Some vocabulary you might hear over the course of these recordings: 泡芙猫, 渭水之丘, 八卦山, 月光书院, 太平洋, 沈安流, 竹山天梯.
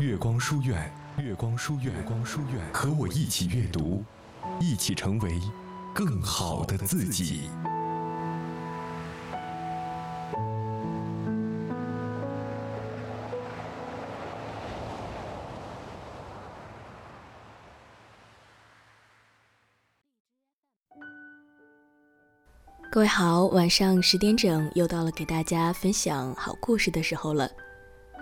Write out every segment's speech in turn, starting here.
月光书院，和我一起阅读，一起成为更好的自己。各位好，晚上10点整，又到了给大家分享好故事的时候了。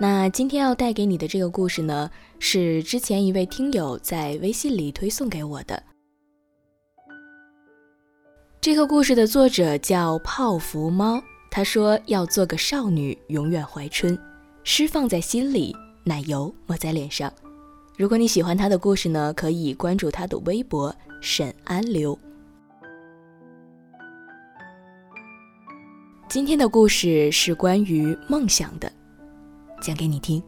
那今天要带给你的这个故事呢，是之前一位听友在微信里推送给我的。这个故事的作者叫泡芙猫，他说要做个少女，永远怀春，诗放在心里，奶油抹在脸上。如果你喜欢他的故事呢，可以关注他的微博沈安流。今天的故事是关于梦想的，讲给你听。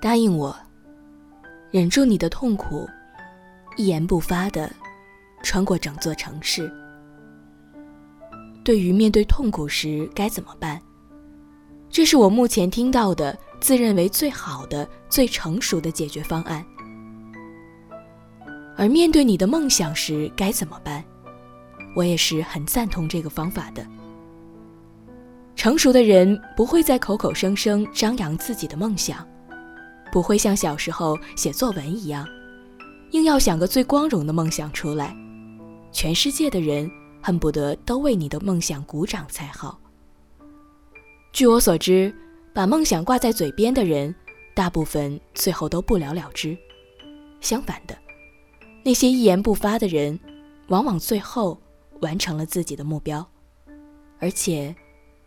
答应我，忍住你的痛苦，一言不发地穿过整座城市。对于面对痛苦时该怎么办，这是我目前听到的自认为最好的、最成熟的解决方案。而面对你的梦想时该怎么办，我也是很赞同这个方法的。成熟的人不会再口口声声张扬自己的梦想，不会像小时候写作文一样，硬要想个最光荣的梦想出来，全世界的人恨不得都为你的梦想鼓掌才好。据我所知，把梦想挂在嘴边的人，大部分最后都不了了之。相反的，那些一言不发的人，往往最后完成了自己的目标，而且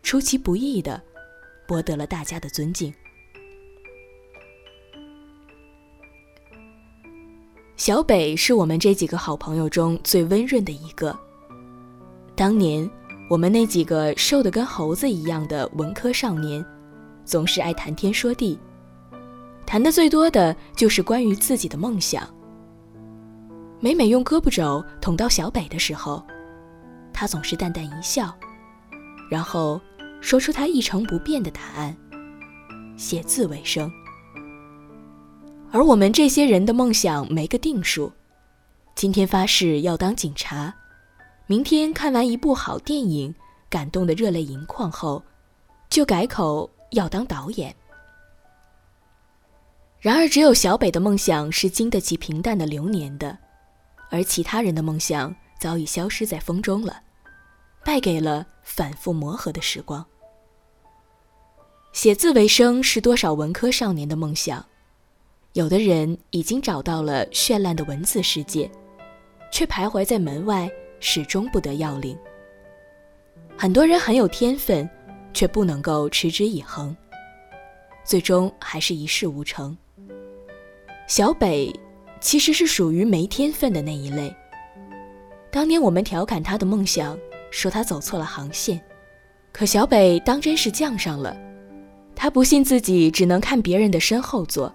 出其不意地博得了大家的尊敬。小北是我们这几个好朋友中最温润的一个。当年我们那几个瘦得跟猴子一样的文科少年，总是爱谈天说地，谈得最多的就是关于自己的梦想。每每用胳膊肘捅到小北的时候，他总是淡淡一笑，然后说出他一成不变的答案：写字为生。而我们这些人的梦想没个定数，今天发誓要当警察，明天看完一部好电影感动得热泪盈眶后，就改口要当导演。然而只有小北的梦想是经得起平淡的流年的，而其他人的梦想早已消失在风中了，败给了反复磨合的时光。写字为生是多少文科少年的梦想，有的人已经找到了绚烂的文字世界，却徘徊在门外，始终不得要领。很多人很有天分，却不能够持之以恒，最终还是一事无成。小北其实是属于没天分的那一类。当年我们调侃他的梦想，说他走错了航线，可小北当真是犟上了。他不信自己只能看别人的身后座，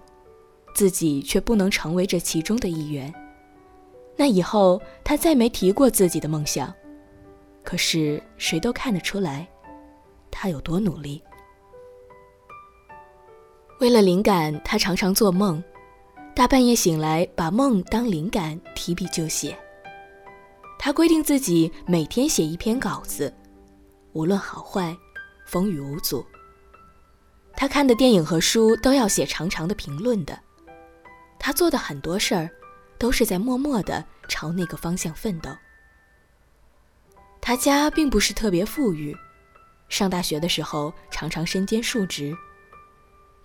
自己却不能成为这其中的一员。那以后他再没提过自己的梦想，可是谁都看得出来他有多努力。为了灵感，他常常做梦，大半夜醒来，把梦当灵感提笔就写。他规定自己每天写一篇稿子，无论好坏，风雨无阻。他看的电影和书都要写长长的评论的。他做的很多事儿，都是在默默地朝那个方向奋斗。他家并不是特别富裕，上大学的时候常常身兼数职。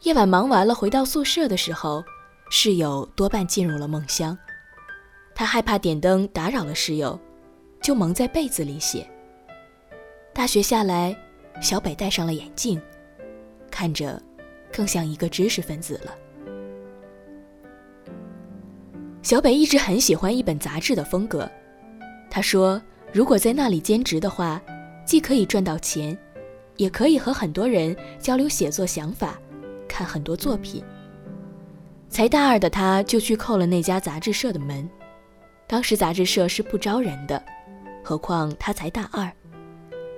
夜晚忙完了回到宿舍的时候，室友多半进入了梦乡。他害怕点灯打扰了室友，就蒙在被子里写。大学下来，小北戴上了眼镜，看着更像一个知识分子了。小北一直很喜欢一本杂志的风格，他说如果在那里兼职的话，既可以赚到钱，也可以和很多人交流写作想法，看很多作品。才大二的他就去叩了那家杂志社的门，当时杂志社是不招人的，何况他才大二。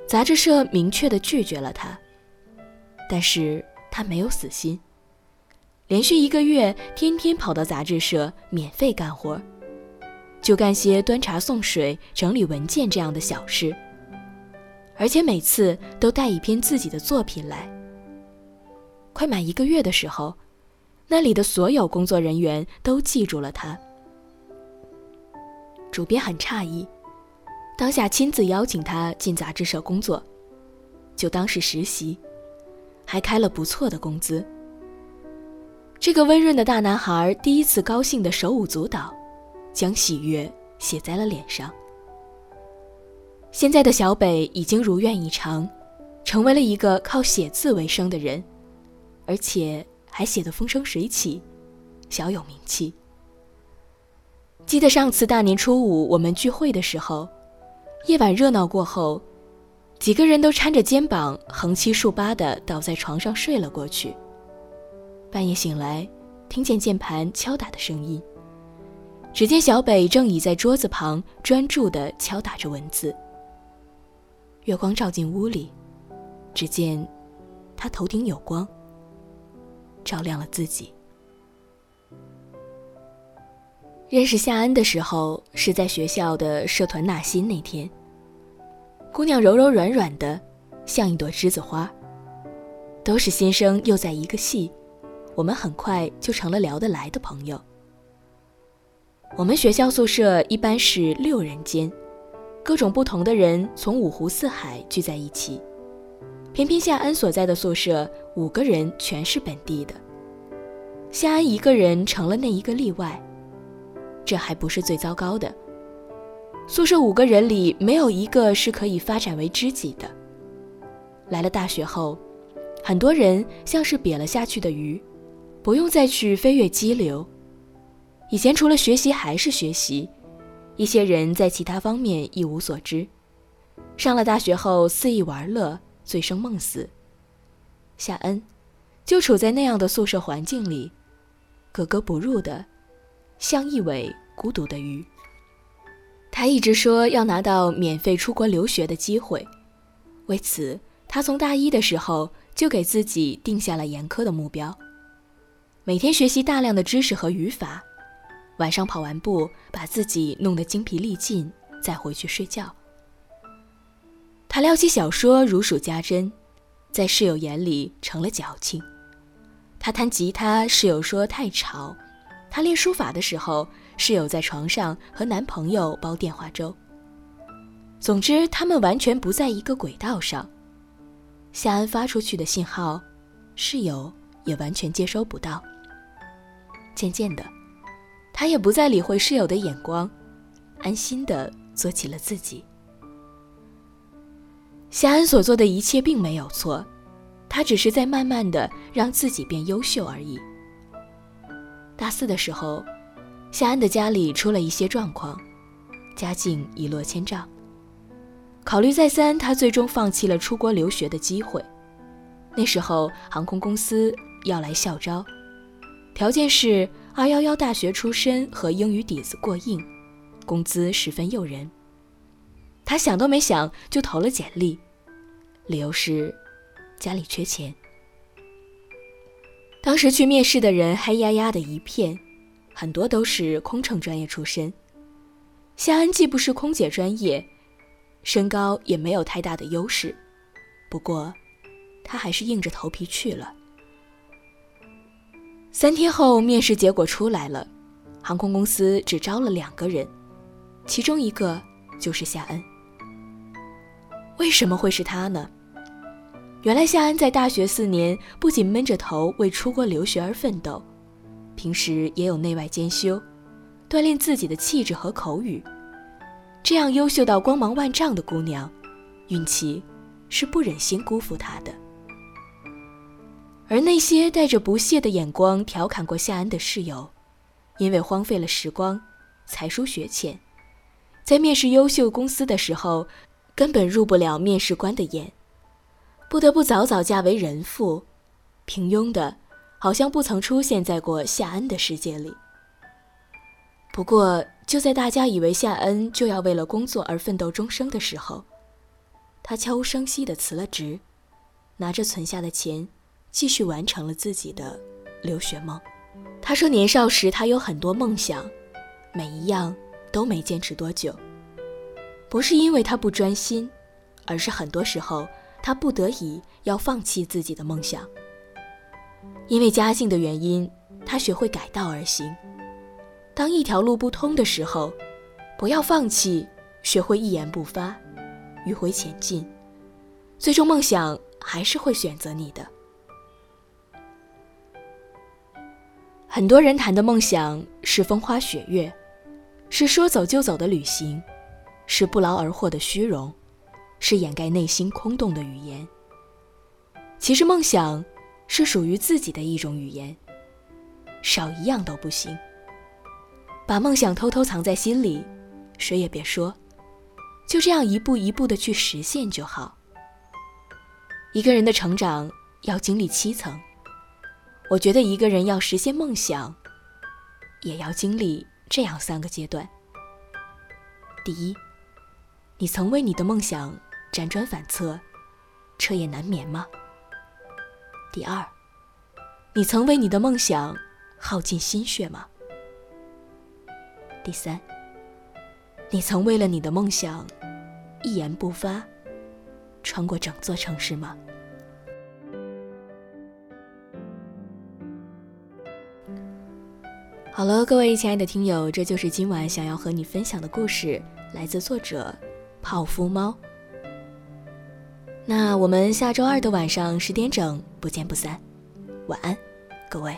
杂志社明确地拒绝了他，但是他没有死心，连续1个月天天跑到杂志社免费干活，就干些端茶送水、整理文件这样的小事，而且每次都带一篇自己的作品来。快满1个月的时候，那里的所有工作人员都记住了他。主编很诧异，当下亲自邀请他进杂志社工作，就当是实习，还开了不错的工资。这个温润的大男孩第一次高兴得手舞足蹈，将喜悦写在了脸上。现在的小北已经如愿以偿，成为了一个靠写字为生的人，而且还写得风生水起，小有名气。记得上次大年初5我们聚会的时候，夜晚热闹过后，几个人都搀着肩膀横七竖八地倒在床上睡了过去。半夜醒来，听见键盘敲打的声音，只见小北正倚在桌子旁专注地敲打着文字。月光照进屋里，只见他头顶有光，照亮了自己。认识夏恩的时候是在学校的社团纳新那天，姑娘柔柔软软的，像一朵栀子花。都是新生又在一个系，我们很快就成了聊得来的朋友。我们学校宿舍一般是6人间，各种不同的人从五湖四海聚在一起。偏偏夏安所在的宿舍5个人全是本地的，夏安一个人成了那一个例外。这还不是最糟糕的，宿舍5个人里没有一个是可以发展为知己的。来了大学后，很多人像是瘪了下去的鱼，不用再去飞越激流。以前除了学习还是学习，一些人在其他方面一无所知，上了大学后肆意玩乐，醉生梦死。夏恩就处在那样的宿舍环境里，格格不入的，像一尾孤独的鱼。他一直说要拿到免费出国留学的机会，为此他从大1的时候就给自己定下了严苛的目标，每天学习大量的知识和语法，晚上跑完步把自己弄得精疲力尽，再回去睡觉。他撩起小说如数家珍，在室友眼里成了矫情。他弹吉他，室友说太吵。他练书法的时候，室友在床上和男朋友煲电话粥。总之他们完全不在一个轨道上，夏安发出去的信号，室友也完全接收不到。渐渐的，他也不再理会室友的眼光，安心地做起了自己。夏安所做的一切并没有错，他只是在慢慢地让自己变优秀而已。大4的时候，夏安的家里出了一些状况，家境一落千丈。考虑再三，他最终放弃了出国留学的机会。那时候航空公司要来校招，条件是211大学出身和英语底子过硬，工资十分诱人。他想都没想就投了简历，理由是家里缺钱。当时去面试的人黑压压的一片，很多都是空乘专业出身。夏恩既不是空姐专业，身高也没有太大的优势，不过他还是硬着头皮去了。3天后，面试结果出来了，航空公司只招了2个人，其中一个就是夏恩。为什么会是他呢？原来夏恩在大学4年不仅闷着头为出国留学而奋斗，平时也有内外兼修，锻炼自己的气质和口语。这样优秀到光芒万丈的姑娘，运气是不忍心辜负她的。而那些带着不屑的眼光调侃过夏恩的室友，因为荒废了时光，才疏学浅，在面试优秀公司的时候根本入不了面试官的眼，不得不早早嫁为人妇，平庸的好像不曾出现在过夏恩的世界里。不过就在大家以为夏恩就要为了工作而奋斗终生的时候，他悄无声息地辞了职，拿着存下的钱继续完成了自己的留学梦。他说年少时他有很多梦想，每一样都没坚持多久，不是因为他不专心，而是很多时候他不得已要放弃自己的梦想。因为家境的原因，他学会改道而行。当一条路不通的时候，不要放弃，学会一言不发，迂回前进，最终梦想还是会选择你的。很多人谈的梦想是风花雪月，是说走就走的旅行，是不劳而获的虚荣，是掩盖内心空洞的语言。其实梦想是属于自己的一种语言，少一样都不行。把梦想偷偷藏在心里，谁也别说，就这样一步一步地去实现就好。一个人的成长要经历7层，我觉得一个人要实现梦想，也要经历这样3个阶段。第一，你曾为你的梦想辗转反侧，彻夜难眠吗？第二，你曾为你的梦想耗尽心血吗？第三，你曾为了你的梦想一言不发，穿过整座城市吗？好了，各位亲爱的听友，这就是今晚想要和你分享的故事，来自作者泡芙猫。那我们下周2的晚上10点整不见不散，晚安，各位。